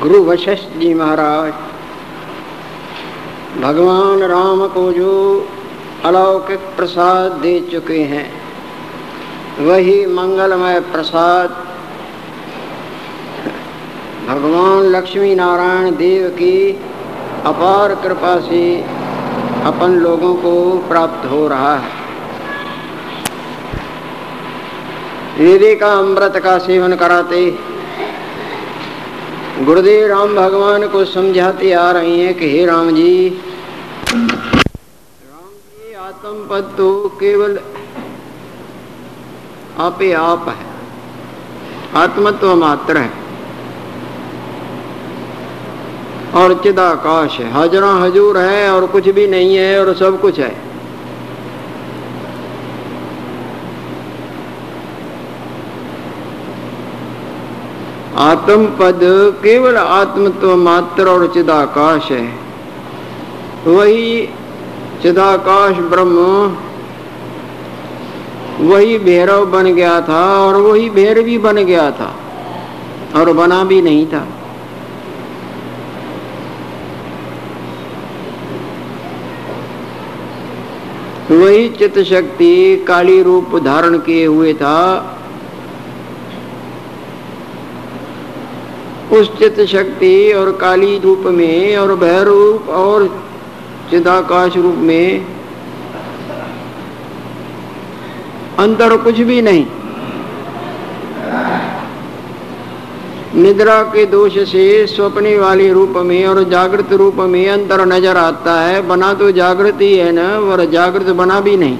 गुरु वशिष्ठ जी महाराज भगवान राम को जो अलौकिक प्रसाद दे चुके हैं, वही मंगलमय प्रसाद भगवान लक्ष्मी नारायण देव की अपार कृपा से अपन लोगों को प्राप्त हो रहा है। वेदे का अमृत का सेवन कराते गुरुदेव राम भगवान को समझाते आ रही हैं कि हे राम जी, आत्म पद तो केवल आपे आप है, आत्मत्व मात्र है और चिदाकाश है, हजरा हजूर है और कुछ भी नहीं है और सब कुछ है। आत्म पद केवल आत्मत्व मात्र और चिदाकाश है। वही चिदाकाश ब्रह्म वही भैरव बन गया था और वही भैरवी बन गया था और बना भी नहीं था। वही चित्त शक्ति काली रूप धारण किए हुए था। उस चित्त शक्ति और काली रूप में और भैरूप और चिदाकाश रूप में अंतर कुछ भी नहीं। निद्रा के दोष से स्वप्ने वाले रूप में और जागृत रूप में अंतर नजर आता है। बना तो जागृत ही है ना, और जागृत बना भी नहीं।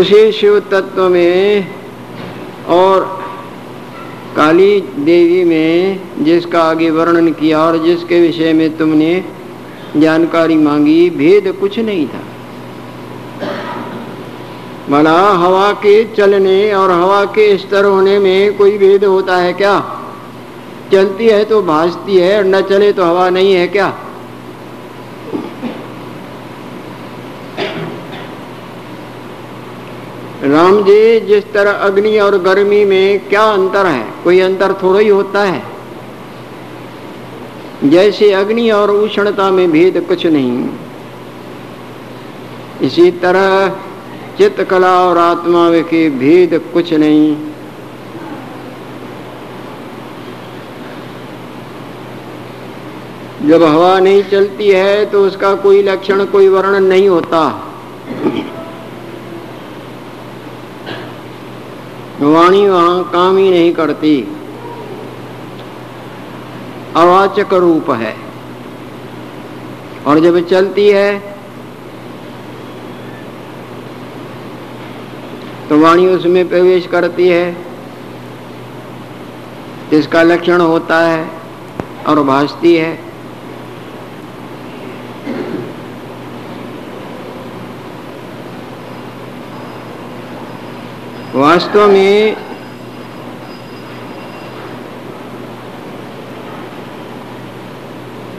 उसी शिव तत्व में और काली देवी में जिसका आगे वर्णन किया और जिसके विषय में तुमने जानकारी मांगी, भेद कुछ नहीं था। भला हवा के चलने और हवा के स्तर होने में कोई भेद होता है क्या? चलती है तो भासती है और न चले तो हवा नहीं है क्या? राम जी, जिस तरह अग्नि और गर्मी में क्या अंतर है? कोई अंतर थोड़ा ही होता है। जैसे अग्नि और उष्णता में भेद कुछ नहीं, इसी तरह चित्त कला और आत्मा के भेद कुछ नहीं। जब हवा नहीं चलती है तो उसका कोई लक्षण, कोई वर्णन नहीं होता। वाणी वहां काम ही नहीं करती, अवाचक रूप है। और जब चलती है तो वाणी उसमें प्रवेश करती है, जिसका लक्षण होता है और भासती है। वास्तव में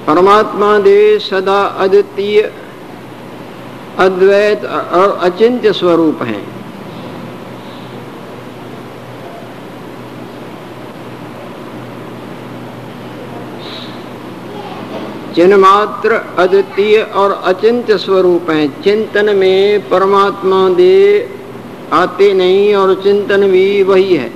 परमात्मा देव सदा अद्वितीय, अद्वैत और अचिंत्य स्वरूप हैं। चिन्मात्र अद्वितीय और अचिंत्य स्वरूप हैं। चिंतन में परमात्मा देव आते नहीं और चिंतन भी वही है।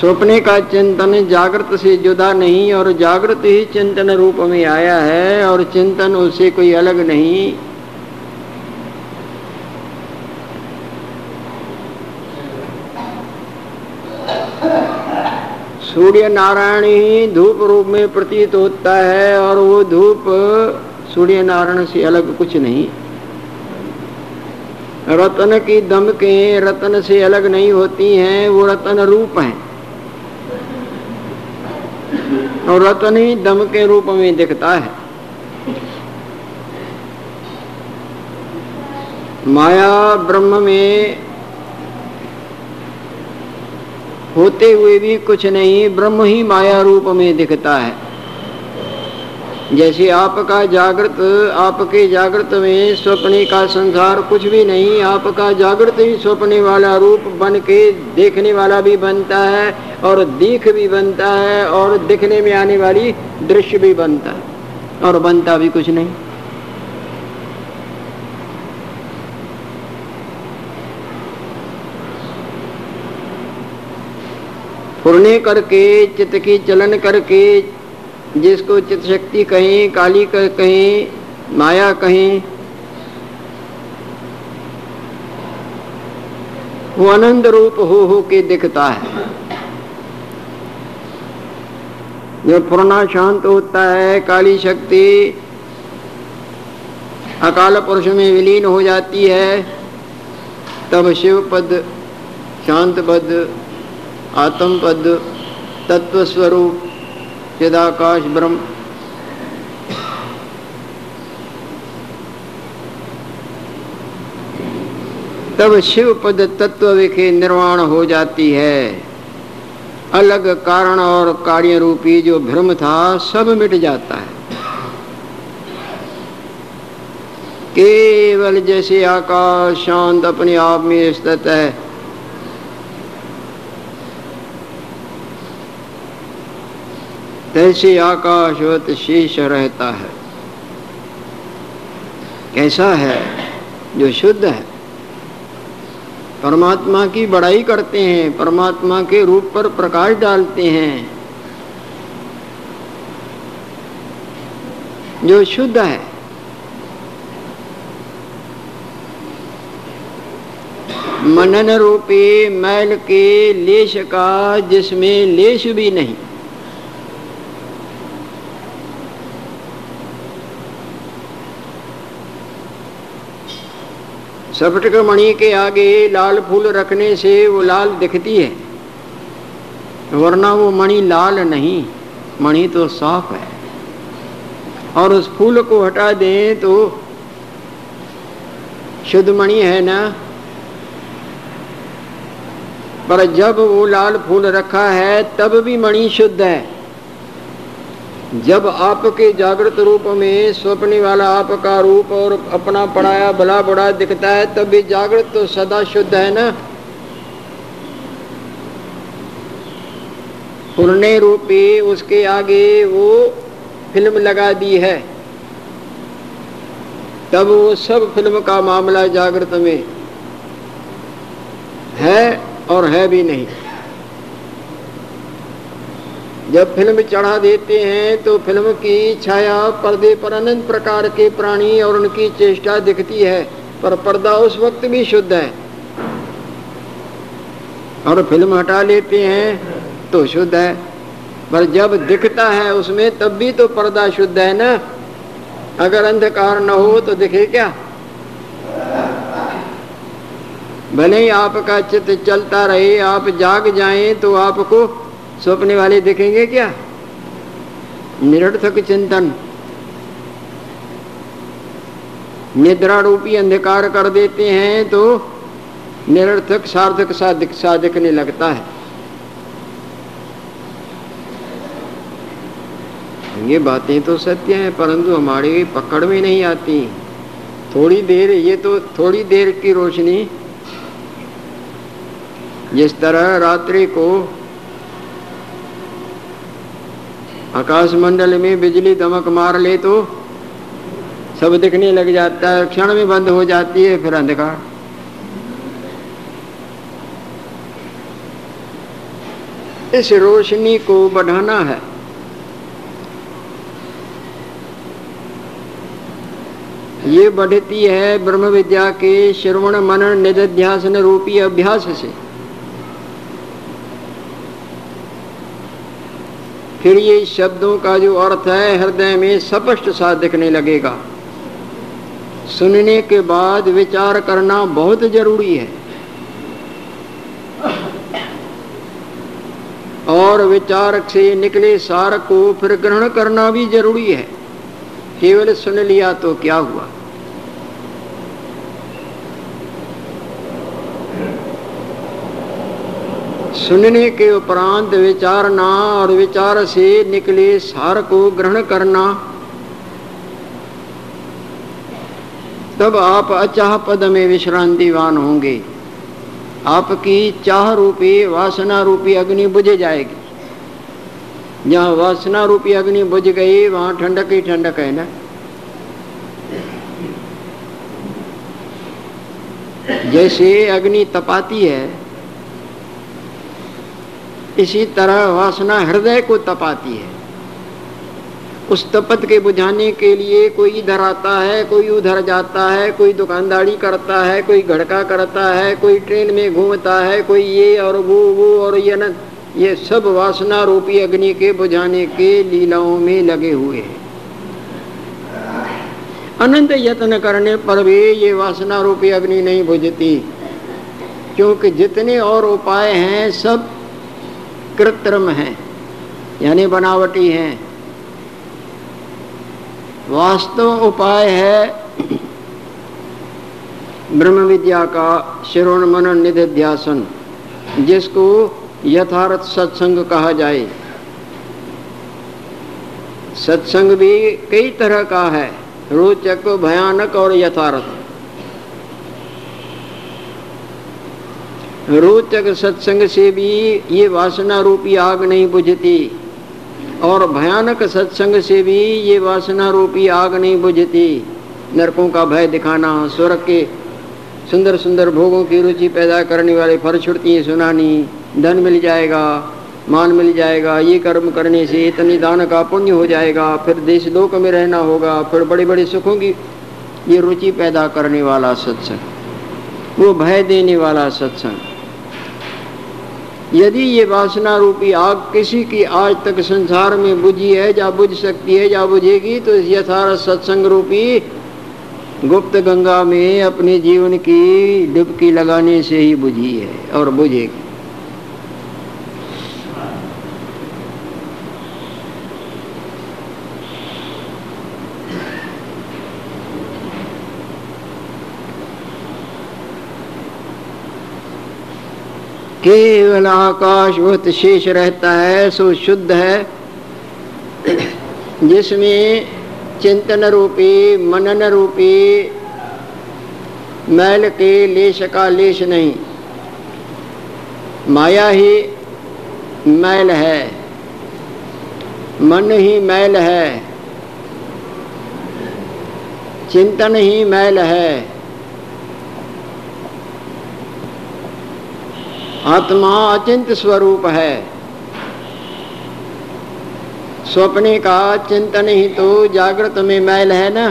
सपने का चिंतन जागृत से जुदा नहीं और जागृत ही चिंतन रूप में आया है और चिंतन उससे कोई अलग नहीं। सूर्य नारायण ही धूप रूप में प्रतीत होता है और वो धूप सूर्य नारायण से अलग कुछ नहीं। रतन की दमके रतन से अलग नहीं होती हैं, वो रतन रूप हैं और रतन ही दमके रूप में दिखता है। माया ब्रह्म में होते हुए भी कुछ नहीं, ब्रह्म ही माया रूप में दिखता है। जैसे आपका जागृत, आपके जागृत में स्वप्ने का संसार कुछ भी नहीं, आपका जागृत ही स्वप्ने वाला रूप बन के देखने वाला भी बनता है और दीख भी बनता है और दिखने में आने वाली दृश्य भी बनता है और बनता भी कुछ नहीं। फुरने करके, चित्त की चलन करके, जिसको चित्त शक्ति कहें, काली कहें, माया कहें, वो आनंद रूप हो के दिखता है। जब फुरना शांत होता है, काली शक्ति अकाल पुरुष में विलीन हो जाती है, तब शिव पद, शांत पद, आत्म पद, तत्व स्वरूप, चिदाकाश ब्रह्म, तब शिव पद तत्व विखे निर्वाण हो जाती है। अलग कारण और कार्य रूपी जो भ्रम था सब मिट जाता है। केवल जैसे आकाश शांत अपने आप में स्थित है, कैसे आकाशवत शेष रहता है। कैसा है जो शुद्ध है। परमात्मा की बड़ाई करते हैं, परमात्मा के रूप पर प्रकाश डालते हैं, जो शुद्ध है। मनन रूपी मैल के लेश का, जिसमें लेश भी नहीं, सपटक मणि के आगे लाल फूल रखने से वो लाल दिखती है, वरना वो मणि लाल नहीं, मणि तो साफ है। और उस फूल को हटा दें तो शुद्ध मणि है ना। पर जब वो लाल फूल रखा है तब भी मणि शुद्ध है। जब आपके जागृत रूप में स्वप्ने वाला आपका रूप और अपना पढ़ाया भला बुरा दिखता है, तब भी जागृत तो सदा शुद्ध है ना। पूर्ण रूपी उसके आगे वो फिल्म लगा दी है, तब वो सब फिल्म का मामला जागृत में है और है भी नहीं। जब फिल्म चढ़ा देते हैं तो फिल्म की छाया पर्दे पर अनंत प्रकार के प्राणी और उनकी चेष्टा दिखती है, पर पर्दा उस वक्त भी शुद्ध है। और फिल्म हटा लेते हैं तो शुद्ध है, पर जब दिखता है उसमें तब भी तो पर्दा शुद्ध है ना। अगर अंधकार न हो तो दिखे क्या। भले ही आपका चित्त चलता रहे, आप जाग जाएं तो आपको स्वप्ने वाले देखेंगे क्या। निरर्थक चिंतन निद्रा रूपी अंधकार कर देते हैं तो निरर्थक सार्थक सा दिखने लगता है। ये बातें तो सत्य हैं, परंतु हमारे पकड़ में नहीं आती। थोड़ी देर, ये तो थोड़ी देर की रोशनी, जिस तरह रात्रि को आकाशमंडल में बिजली दमक मार ले तो सब दिखने लग जाता है, क्षण में बंद हो जाती है, फिर अंधकार। इस रोशनी को बढ़ाना है। ये बढ़ती है ब्रह्म विद्या के श्रवण मनन निध्यासन रूपी अभ्यास से। फिर ये शब्दों का जो अर्थ है हृदय में स्पष्ट सा दिखने लगेगा। सुनने के बाद विचार करना बहुत जरूरी है, और विचार से निकले सार को फिर ग्रहण करना भी जरूरी है। केवल सुन लिया तो क्या हुआ। सुनने के उपरांत विचारना और विचार से निकले सार को ग्रहण करना तब आप अचाह पद में विश्रांतिवान होंगे। आपकी चाह रूपी वासना रूपी अग्नि बुझ जाएगी। जहाँ वासना रूपी अग्नि बुझ गई वहाँ ठंडक ही ठंडक है ना। जैसे अग्नि तपाती है इसी तरह वासना हृदय को तपाती है। उस तपत के बुझाने के लिए कोई इधर आता है, कोई उधर जाता है, कोई दुकानदारी करता है, कोई घड़का करता है, कोई ट्रेन में घूमता है, कोई ये और वो और ये न, ये सब वासना रूपी अग्नि के बुझाने के लीलाओं में लगे हुए हैं। अनंत यत्न करने पर भी ये वासना रूपी अग्नि नहीं बुझती, क्योंकि जितने और उपाय हैं सब कृत्रिम हैं, यानी बनावटी हैं। वास्तव उपाय है ब्रह्म विद्या का श्रवण मनन निधिध्यासन, जिसको यथार्थ सत्संग कहा जाए। सत्संग भी कई तरह का है, रोचक, भयानक और यथार्थ। रोचक सत्संग से भी ये वासना रूपी आग नहीं बुझती और भयानक सत्संग से भी ये वासना रूपी आग नहीं बुझती। नरकों का भय दिखाना, स्वर्ग के सुंदर सुंदर भोगों की रुचि पैदा करने वाले फलश्रुतियाँ सुनानी, धन मिल जाएगा, मान मिल जाएगा, ये कर्म करने से इतने दान का पुण्य हो जाएगा, फिर देश लोक में रहना होगा, फिर बड़े बड़े सुखों की ये रुचि पैदा करने वाला सत्संग, वो भय देने वाला सत्संग। यदि ये वासना रूपी आग किसी की आज तक संसार में बुझी है, या बुझ सकती है, या बुझेगी, तो इस यथार्थ सत्संग रूपी गुप्त गंगा में अपने जीवन की डुबकी लगाने से ही बुझी है और बुझेगी। केवल आकाशवत शेष रहता है, सो शुद्ध है, जिसमें चिंतन रूपी मनन रूपी मैल के लेश का लेश नहीं। माया ही मैल है, मन ही मैल है, चिंतन ही मैल है। आत्मा अचिंत स्वरूप है। स्वप्ने का चिंतन ही तो जागृत में मैल है ना।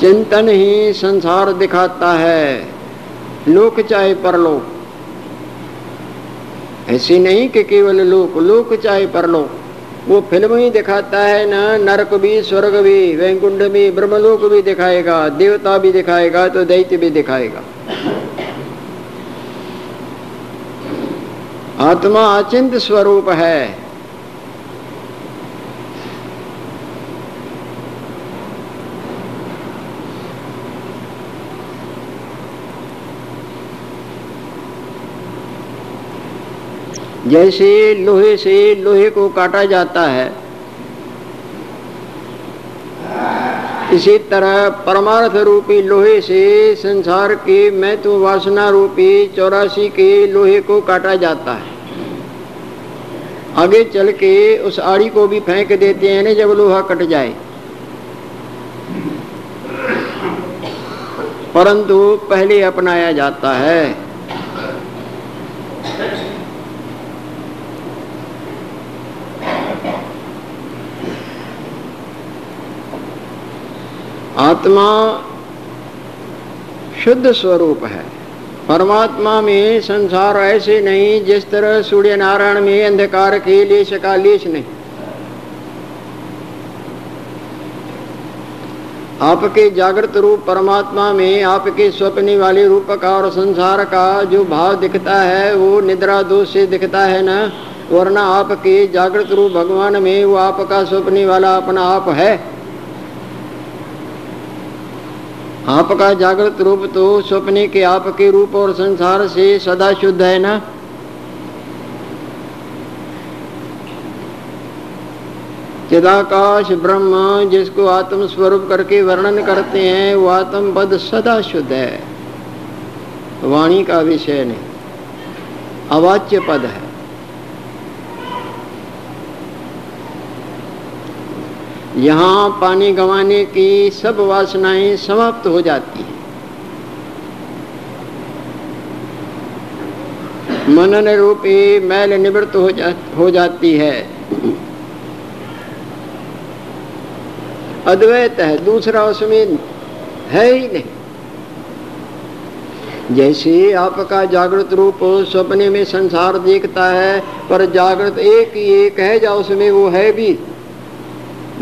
चिंतन ही संसार दिखाता है, लोक चाहे परलोक। ऐसी नहीं कि केवल लोक, लोक चाहे परलोक, वो फिल्म ही दिखाता है ना। नरक भी, स्वर्ग भी, वैकुंठ भी, ब्रह्मलोक भी दिखाएगा, देवता भी दिखाएगा तो दैत्य भी दिखाएगा। आत्मा अचिंत स्वरूप है। जैसे लोहे से लोहे को काटा जाता है, इसी तरह परमार्थ रूपी लोहे से संसार के मैं तो वासना रूपी 84 के लोहे को काटा जाता है। आगे चल के उस आड़ी को भी फेंक देते हैं ना, जब लोहा कट जाए। परंतु पहले अपनाया जाता है। आत्मा शुद्ध स्वरूप है। परमात्मा में संसार ऐसे नहीं, जिस तरह सूर्य नारायण में अंधकार के लेश का लेश नहीं। आपके जागृत रूप परमात्मा में आपके स्वप्ने वाले रूप का और संसार का जो भाव दिखता है वो निद्रा दोष से दिखता है ना, वरना आपके जागृत रूप भगवान में वो आपका स्वप्ने वाला अपना आप है। आपका जागृत रूप तो सपने के आपके रूप और संसार से सदा शुद्ध है ना। चिदाकाश ब्रह्म जिसको आत्म स्वरूप करके वर्णन करते हैं वो आत्म पद सदा शुद्ध है, वाणी का विषय नहीं, अवाच्य पद है। यहाँ पानी गंवाने की सब वासनाएं समाप्त हो जाती हैं। मनन रूपी मैल निवृत्त हो जाती है। अद्वैत है, दूसरा उसमें है ही नहीं। जैसे आपका जागृत रूप सपने में संसार देखता है, पर जागृत एक ही एक है जो उसमें वो है भी,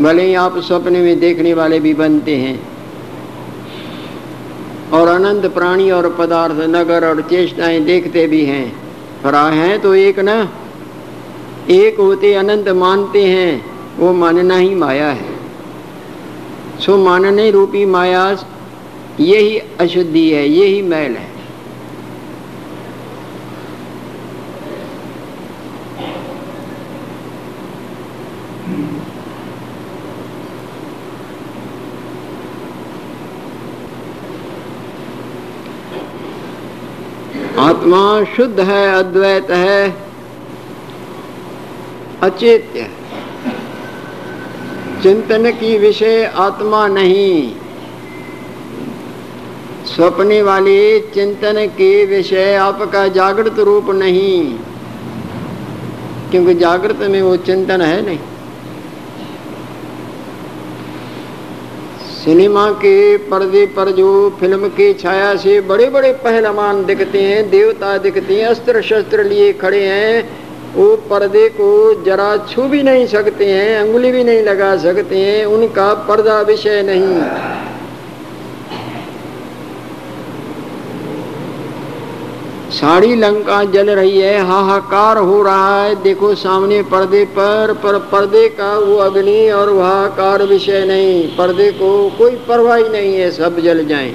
भले ही आप सपने में देखने वाले भी बनते हैं। और अनंत प्राणी और पदार्थ, नगर और चेष्टाएं देखते भी हैं, पर हैं तो एक ना, एक होते अनंत मानते हैं, वो मानना ही माया है। सो मानने रूपी माया यही अशुद्धि है, यही मैल है। आत्मा शुद्ध है, अद्वैत है, अचेत्य है। चिंतन की विषय आत्मा नहीं, स्वप्ने वाली चिंतन के विषय आपका जागृत रूप नहीं, क्योंकि जागृत में वो चिंतन है नहीं। सिनेमा के पर्दे पर जो फिल्म की छाया से बड़े बड़े पहलवान दिखते हैं, देवता दिखते हैं, अस्त्र शस्त्र लिए खड़े हैं, वो पर्दे को जरा छू भी नहीं सकते हैं, अंगुली भी नहीं लगा सकते हैं, उनका पर्दा विषय नहीं। सारी लंका जल रही है, हाहाकार हो रहा है, देखो सामने पर्दे पर पर्दे का वो अग्नि और हाहाकार विषय नहीं, पर्दे को कोई परवाह ही नहीं है, सब जल जाएं।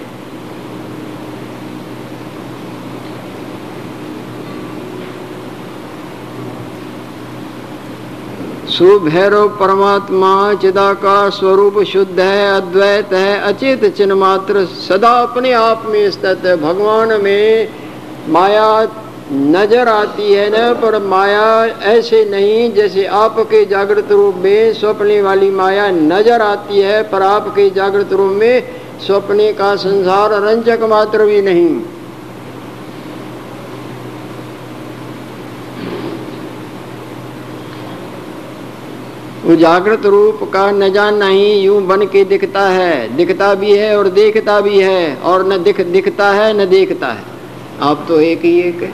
सो भैरव परमात्मा चिदाकाश स्वरूप शुद्ध है, अद्वैत है, अचेत चिन्मात्र, सदा अपने आप में स्थित है। भगवान में माया नजर आती है न, पर माया ऐसे नहीं जैसे आपके जागृत रूप में स्वप्ने वाली माया नजर आती है, पर आपके जागृत रूप में स्वप्ने का संसार रंजक मात्र भी नहीं। वो जागृत रूप का न जानना ही यूं बन के दिखता है, दिखता भी है और देखता भी है, और न दिखता है न देखता है। आप तो एक ही एक है।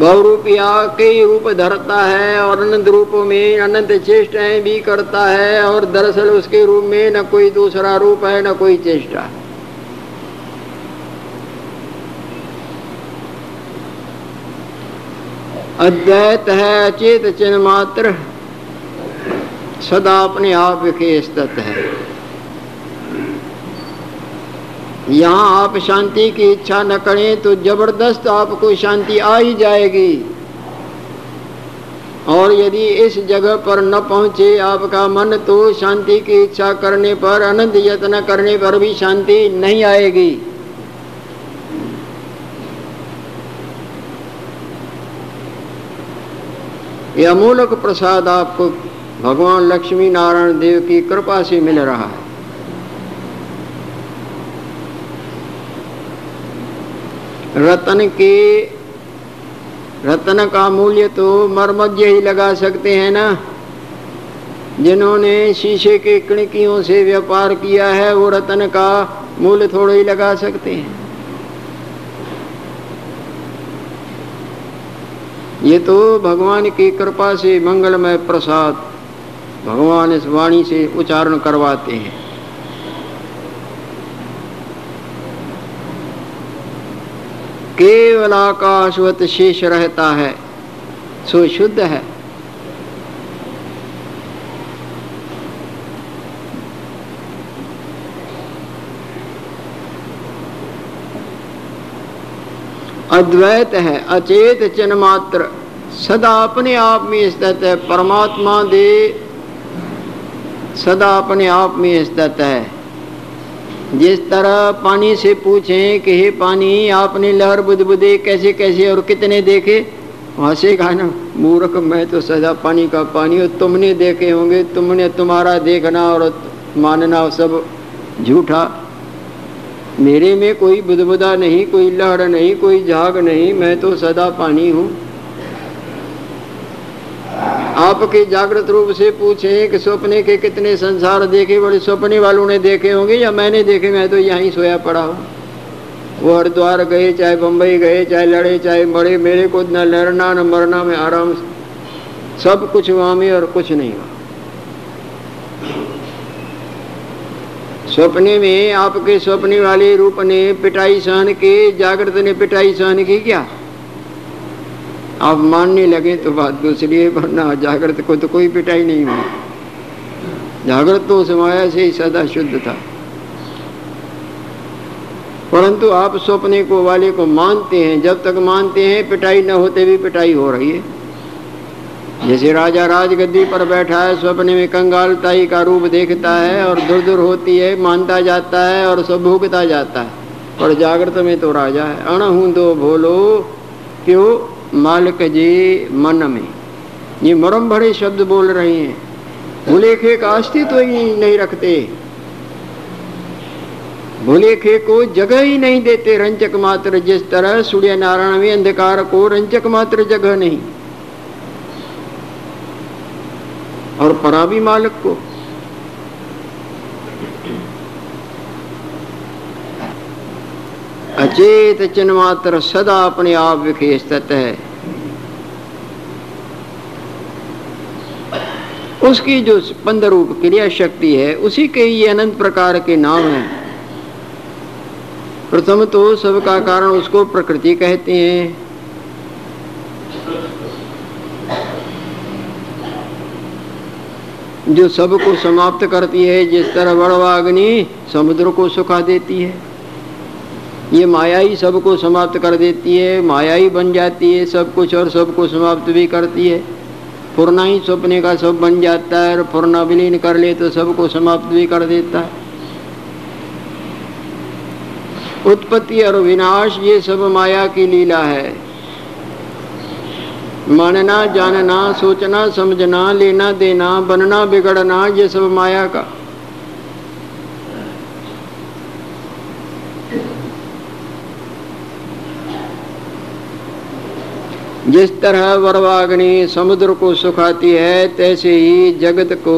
बहुरूपी कई रूप धरता है और अनंत रूपों में अनंत चेष्टाएं भी करता है, और दरअसल उसके रूप में न कोई दूसरा रूप है न कोई चेष्टा। अद्वैत है, अचेत चिन्मात्र, सदा अपने आप के स्थित है। यहाँ आप शांति की इच्छा न करें तो जबरदस्त आपको शांति आ ही जाएगी, और यदि इस जगह पर न पहुँचे आपका मन तो शांति की इच्छा करने पर, अनंत यत्न करने पर भी शांति नहीं आएगी। ये अमूलक प्रसाद आपको भगवान लक्ष्मी नारायण देव की कृपा से मिल रहा है। रतन का मूल्य तो मर्मज्ञ ही लगा सकते हैं ना। जिन्होंने शीशे के किणकियों से व्यापार किया है वो रतन का मूल्य थोड़ा ही लगा सकते हैं। ये तो भगवान की कृपा से मंगलमय प्रसाद भगवान इस वाणी से उच्चारण करवाते हैं। केवल आकाशवत शेष रहता है, सो शुद्ध है। अद्वैत है, अचेत चिन्मात्र, सदा अपने आप में स्थित है। परमात्मा दे सदा अपने आप में स्थित है। जिस तरह पानी से पूछें कि हे पानी, आपने लहर बुदबुदे कैसे कैसे और कितने देखे, हंसेगा ना, मूर्ख मैं तो सदा पानी का पानी, और तुमने देखे होंगे, तुमने तुम्हारा देखना और मानना सब झूठा। मेरे में कोई बुदबुदा नहीं, कोई लहर नहीं, कोई झाग नहीं, मैं तो सदा पानी हूँ। आपके जागृत रूप से पूछें कि सपने के कितने संसार देखे, बड़े सपने वालों ने देखे होंगे या मैंने देखे, मैं तो यहीं सोया पड़ा हूँ। वो हरिद्वार गए, चाहे बंबई गए, चाहे लड़े चाहे मरे, मेरे को न लड़ना न मरना, में आराम सब कुछ वहाँ में और कुछ नहीं हुआ। सपने में आपके सपने वाले रूप ने पिटाई सहन के, जागृत ने पिटाई सहन की क्या? आप मानने लगे तो बात दूसरी है, वरना जागृत को तो कोई पिटाई नहीं हुई। जागृत तो उस माया से ही सदा शुद्ध था, परंतु आप सपने को वाले को मानते हैं। जब तक मानते हैं पिटाई न होते भी पिटाई हो रही है। जैसे राजा राजगद्दी पर बैठा है, सपने में कंगालताई का रूप देखता है और दूर दूर होती है, मानता जाता है और सब भोगता जाता है। पर जागृत में तो राजा है। अणहूं दो भोलो क्यों मालिक जी मन में, ये मरम भरे शब्द बोल रहे हैं। भूलेखे का अस्तित्व तो ही नहीं रखते, भूलेखे को जगह ही नहीं देते रंचक मात्र। जिस तरह सूर्य नारायण में अंधकार को रंचक मात्र जगह नहीं, और परावी मालिक को। अचेत चिन्मात्र सदा अपने आप विखे स्थित है। उसकी जो स्पंद रूप क्रिया शक्ति है, उसी के ये अनंत प्रकार के नाम हैं। प्रथम तो सबका कारण उसको प्रकृति कहते हैं, जो सबको समाप्त करती है। जिस तरह बड़वाग्नि समुद्र को सुखा देती है, ये माया ही सबको समाप्त कर देती है। माया ही बन जाती है सब कुछ और सबको समाप्त भी करती है। पुरना ही सपने का सब बन जाता है, और पुरना विलीन कर ले तो सबको समाप्त भी कर देता है। उत्पत्ति और विनाश ये सब माया की लीला है। मानना, जानना, सोचना, समझना, लेना, देना, बनना, बिगड़ना, ये सब माया का। जिस तरह वर्वाग्नि समुद्र को सुखाती है, तैसे ही जगत को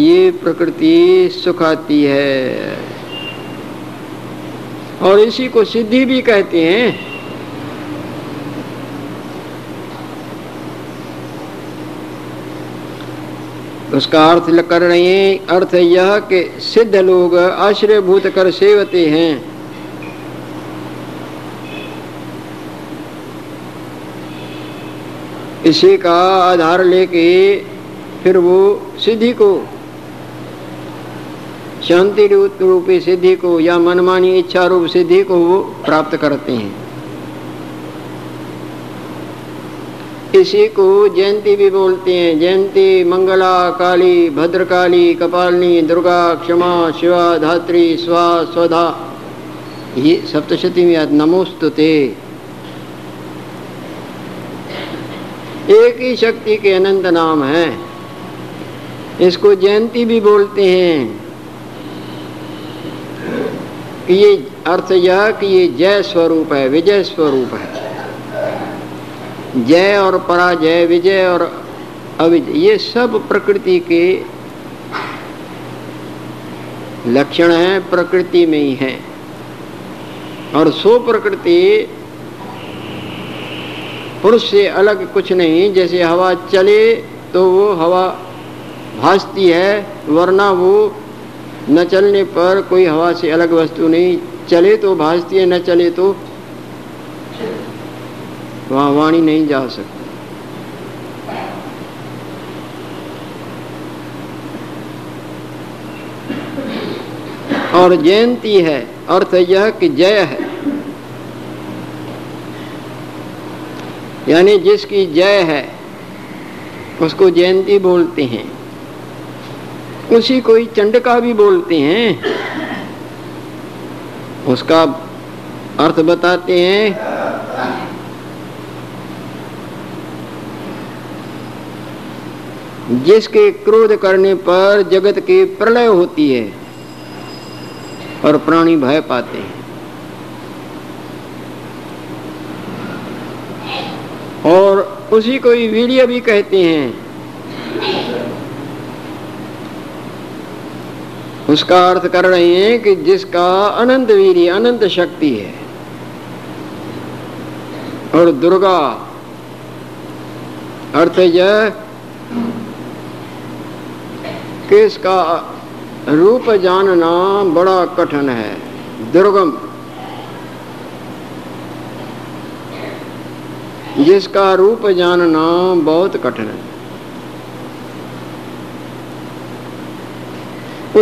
ये प्रकृति सुखाती है, और इसी को सिद्धि भी कहते हैं। उसका अर्थ कर रहे हैं, अर्थ यह कि सिद्ध लोग आश्रय भूत कर सेवते हैं। इसी का आधार लेके फिर वो सिद्धि को, शांति रूपी सिद्धि को या मनमानी इच्छा रूप सिद्धि को वो प्राप्त करते हैं। इसी को जयंती भी बोलते हैं। जयंती, मंगला, काली, भद्रकाली, कपालिनी, दुर्गा, क्षमा, शिवा, धात्री, स्वा, स्वधा, ये सप्तशती में नमोस्तुते। एक ही शक्ति के अनंत नाम है। इसको जयंती भी बोलते हैं। ये अर्थ यह कि ये जय स्वरूप है, विजय स्वरूप है। जय और पराजय, विजय और अविजय, ये सब प्रकृति के लक्षण हैं, प्रकृति में ही हैं। और सो प्रकृति पुरुष से अलग कुछ नहीं। जैसे हवा चले तो वो हवा भासती है, वरना वो न चलने पर कोई हवा से अलग वस्तु नहीं। चले तो भासती है, न चले तो वहाँ वाणी नहीं जा सकती। और जयंती है, अर्थ यह कि जय है। यानी जिसकी जय है उसको जयंती बोलते हैं, उसी को ही चंडका भी बोलते हैं। उसका अर्थ बताते हैं, जिसके क्रोध करने पर जगत की प्रलय होती है और प्राणी भय पाते हैं, और उसी को ही वीर्य भी कहते हैं। उसका अर्थ कर रहे हैं कि जिसका अनंत वीर्य, अनंत शक्ति है। और दुर्गा अर्थ यह कि इसका रूप जानना बड़ा कठिन है, दुर्गम। जिसका रूप जानना बहुत कठिन है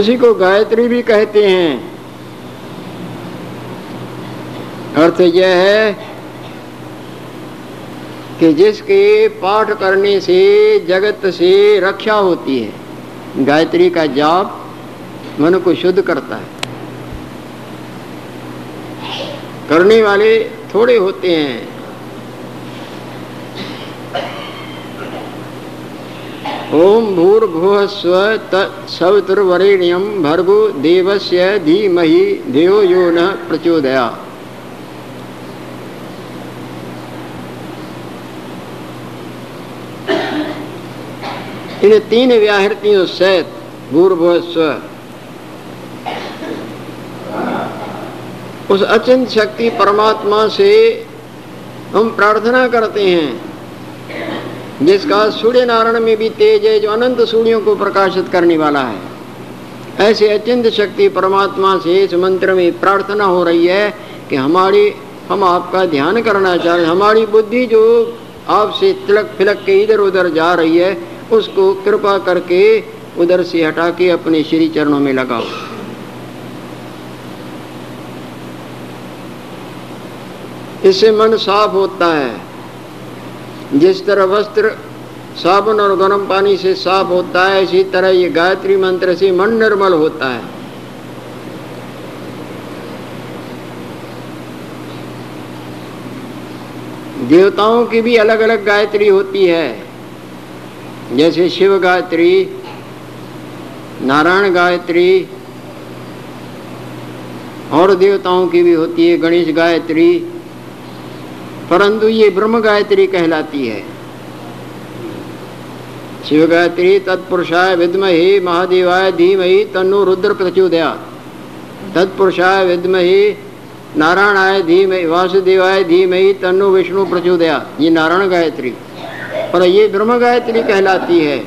उसी को गायत्री भी कहते हैं। अर्थ यह है कि जिसके पाठ करने से जगत से रक्षा होती है। गायत्री का जाप मन को शुद्ध करता है। करने वाले थोड़े होते हैं, ओम भूर्भुवः स्वः तत्सवितुर्वरेण्यं भर्गो देवस्य धीमहि धियो यो नः प्रचोदयात्। इन तीन व्याहृतियों से भूर्भुवः स्वः, उस अचिंत शक्ति परमात्मा से हम प्रार्थना करते हैं, जिसका सूर्य नारायण में भी तेज है, जो अनंत सूर्यों को प्रकाशित करने वाला है। ऐसे अचिंत शक्ति परमात्मा से इस मंत्र में प्रार्थना हो रही है कि हम आपका ध्यान करना चाह रहे हैं। हमारी बुद्धि जो आपसे तिलक फिलक के इधर उधर जा रही है, उसको कृपा करके उधर से हटा के अपने श्री चरणों में लगाओ। इससे मन साफ होता है। जिस तरह वस्त्र साबुन और गर्म पानी से साफ होता है, इसी तरह ये गायत्री मंत्र से मन निर्मल होता है। देवताओं की भी अलग अलग गायत्री होती है, जैसे शिव गायत्री, नारायण गायत्री, और देवताओं की भी होती है गणेश गायत्री, परंतु ये ब्रह्म गायत्री कहलाती है। शिव गायत्री तत्पुरुषाय विद्महे महादेवाय धीमहि तन्नो रुद्र प्रचोदयात्। तत्पुरुषाय विद्महे नारायणाय धीमहि वासुदेवाय धीमहि तन्नो विष्णु प्रचोदयात्। ये नारायण गायत्री, और ये ब्रह्म गायत्री कहलाती है।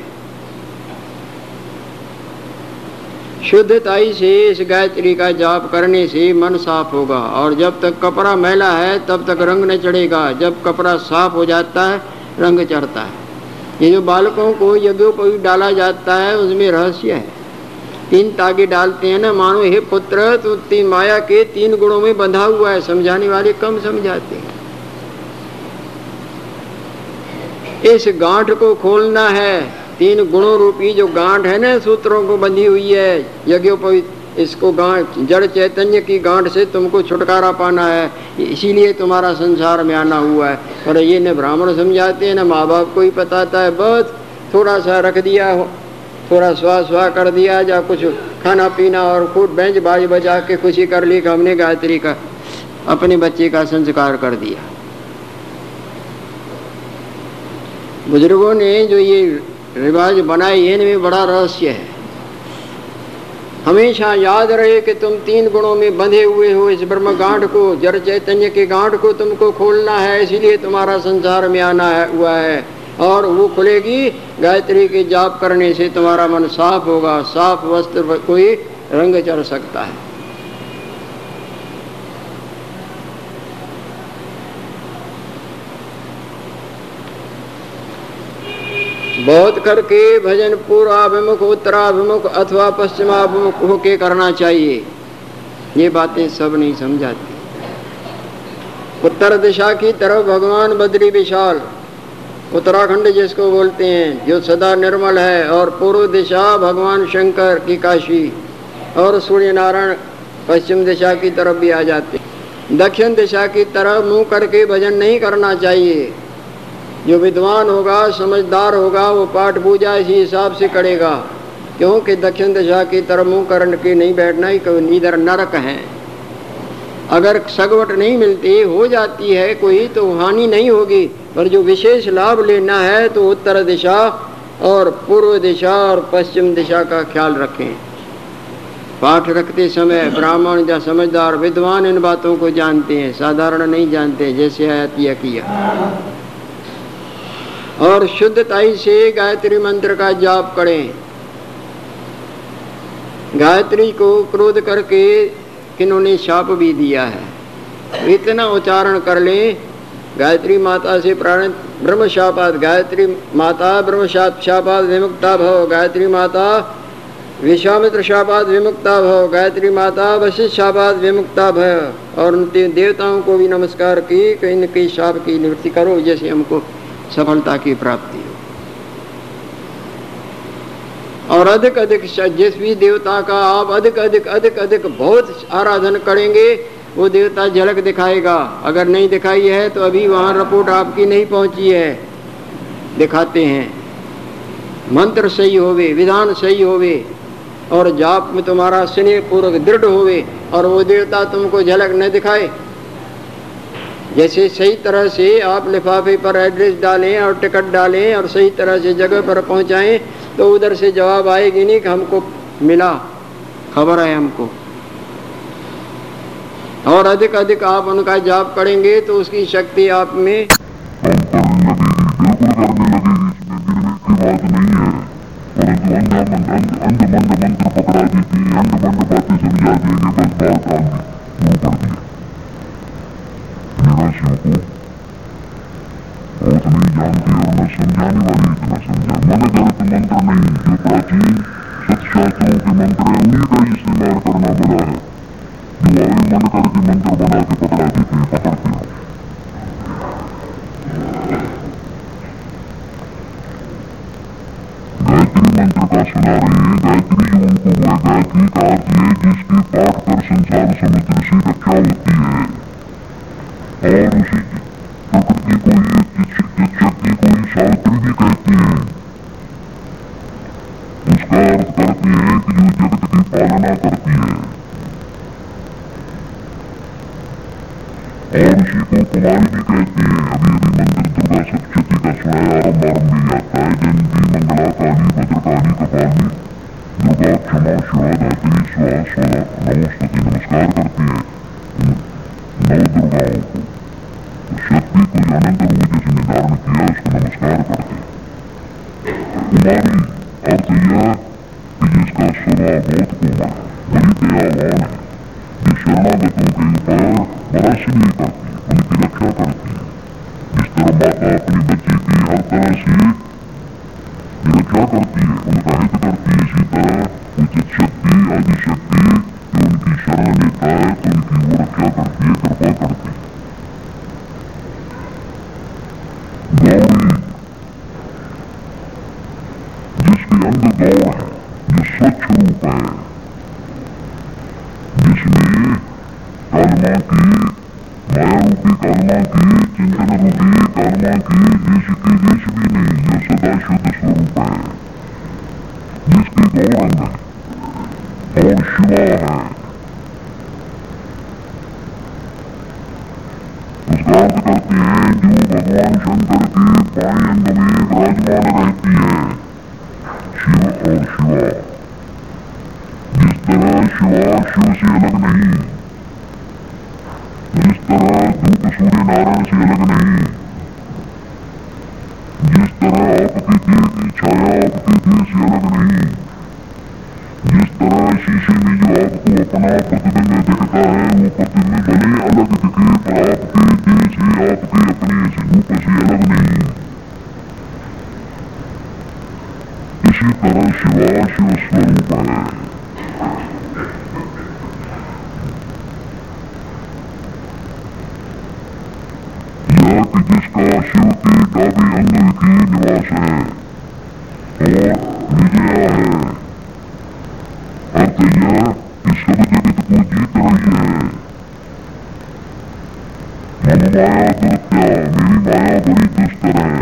शुद्धताई से इस गायत्री का जाप करने से मन साफ होगा। और जब तक कपड़ा मैला है तब तक रंग नहीं चढ़ेगा, जब कपड़ा साफ हो जाता है रंग चढ़ता है। ये जो बालकों को यज्ञोपवीत डाला जाता है उसमें रहस्य है। 3 तागे डालते हैं ना, मानो हे पुत्र तो माया के 3 गुणों में बंधा हुआ है। समझाने वाले कम समझाते हैं। इस गांठ को खोलना है, 3 गुणों रूपी जो गांठ है ना, सूत्रों को बंधी हुई है यज्ञोपवीत, इसको गांठ, जड़ चैतन्य की गांठ से तुमको छुटकारा पाना है, इसीलिए तुम्हारा संसार में आना हुआ है। और ये न ब्राह्मण समझाते हैं न माँ बाप को ही पताता है। बस थोड़ा सा रख दिया, थोड़ा स्वाह कर दिया, या कुछ खाना पीना और खूब बैंच बाज बजा के खुशी कर ली कि हमने गायत्री का अपने बच्चे का संस्कार कर दिया। बुजुर्गों ने जो ये रिवाज बनाए, इनमें बड़ा रहस्य है। हमेशा याद रहे कि तुम 3 गुणों में बंधे हुए हो। इस ब्रह्म गांठ को, जड़ चैतन्य के गांठ को तुमको खोलना है, इसीलिए तुम्हारा संसार में आना हुआ है। और वो खुलेगी गायत्री के जाप करने से। तुम्हारा मन साफ होगा, साफ वस्त्र पर कोई रंग चढ़ सकता है। बहुत करके भजन पूर्वाभिमुख, उत्तराभिमुख अथवा पश्चिमाभिमुख होके करना चाहिए। ये बातें सब नहीं समझाती। उत्तर दिशा की तरफ भगवान बद्री विशाल उत्तराखंड जिसको बोलते हैं, जो सदा निर्मल है, और पूर्व दिशा भगवान शंकर की काशी, और सूर्य नारायण पश्चिम दिशा की तरफ भी आ जाते हैं। दक्षिण दिशा की तरफ मुंह करके भजन नहीं करना चाहिए। जो विद्वान होगा, समझदार होगा, वो पाठ पूजा इसी हिसाब से करेगा, क्योंकि दक्षिण दिशा की तरफ मुँह करके नहीं बैठना ही इधर नरक है। अगर सगवट नहीं मिलती हो जाती है कोई तो हानि नहीं होगी, पर जो विशेष लाभ लेना है तो उत्तर दिशा और पूर्व दिशा और पश्चिम दिशा का ख्याल रखें। पाठ रखते समय ब्राह्मण या समझदार विद्वान इन बातों को जानते हैं, साधारण नहीं जानते जैसे आयतिया किया। और शुद्धताई से गायत्री मंत्र का जाप करें। गायत्री को क्रोध करके किन्होंने शाप भी दिया है, इतना उच्चारण कर लें गायत्री माता से प्राण ब्रह्म शापाद, गायत्री माता ब्रह्म शापाद विमुक्ता भव, गायत्री माता विश्वामित्र शापाद विमुक्ता भव, गायत्री माता वशिष्ठ शापाद विमुक्ता भव। और उन देवताओं को भी नमस्कार की कि इनके शाप की निवृत्ति करो, जैसे हमको सफलता की प्राप्ति हो। और अधिक जिस भी देवता का आप अधिक बहुत आराधन करेंगे वो देवता झलक दिखाएगा। अगर नहीं दिखाई है तो अभी वहाँ रिपोर्ट आपकी नहीं पहुँची है, दिखाते हैं। मंत्र सही होवे, विधान सही होवे, और जाप में तुम्हारा स्नेह पूर्वक दृढ़ होवे, और वो देवता तुमको झलक न दिखाए। जैसे सही तरह से आप लिफाफे पर एड्रेस डालें और टिकट डालें और सही तरह से जगह पर पहुँचाएँ तो उधर से जवाब आएगी नहीं कि हमको मिला, खबर है हमको। और अधिक आप उनका जाप करेंगे तो उसकी शक्ति आप में और शिव के गावी अंग के निवास है और विजया है। अर्थ यह कि सब जगत को जीत रही है। मन माया दुर्त्या, मेरी माया बड़ी दुष्कर है,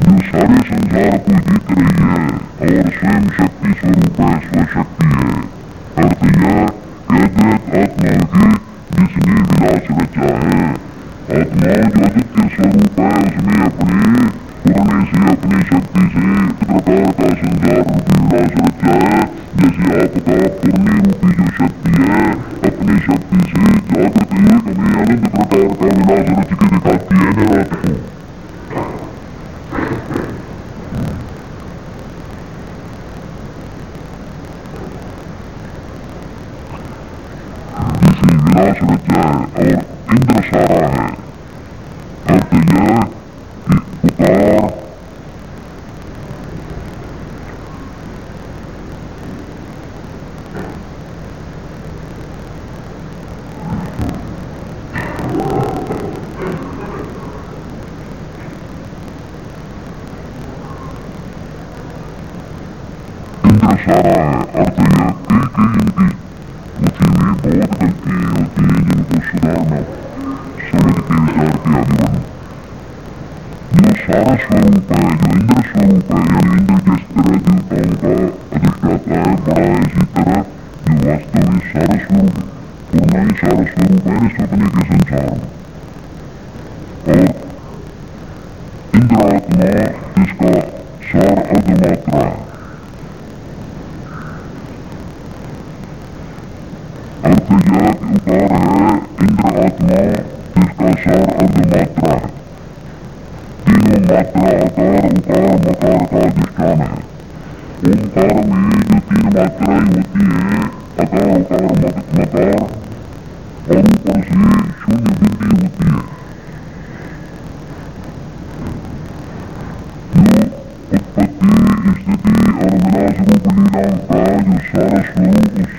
जो सारे संसार को जीत रही है और स्वयं शक्ति स्वरूप है, स्वशक्ति है। अर्थ यह कि अद्वैत आत्मा के जिसने विलास रचा है, आत्माओं जो अद्वितीय स्वरूप है, उसमें अपने पुराने से अपनी शक्ति से इस प्रकार का संसार रूपी विलास रचा है, जैसे आपका पुराने रूपी जो शक्ति है अपनी शक्ति से जागृत एक में अनंत प्रकार का विलास रच के दिखाती है न रात को। विलास रचा है और इंद्र सारा है। अर्थ यह कि पुकार इंद्र सारा है। अर्थ यह कई कई इनकी में बहुत गलतियाँ होती हैं जिनको सुधारना समझ के विचार के आगे बढ़ो। जो सारा स्वरूप है, जो इंद्र स्वरूप है, यानी इंद्र जिस तरह देवताओं का अधिष्ठाता है, बड़ा है, इसी तरह जो वास्तव में सारा स्वरूप पूर्ण ही सारा स्वरूप है सपने के संसार में। और इंद्र आत्मा जिसका सार अर्धमात्रा है। अर्थ यह कि उतार है इंद्र आत्मा जिसका सार अर्धमात्रा है। तीनों मात्रा आकार उकार मकार का अधिष्ठान है। ओंकार में जो तीन मात्राएं होती है, आकार उकार मकार, और ऊपर से शून्य बिंदी होती है, जो उत्पत्ति स्थिति और विनाश रूप लीलाओं का जो सारा स्वरूप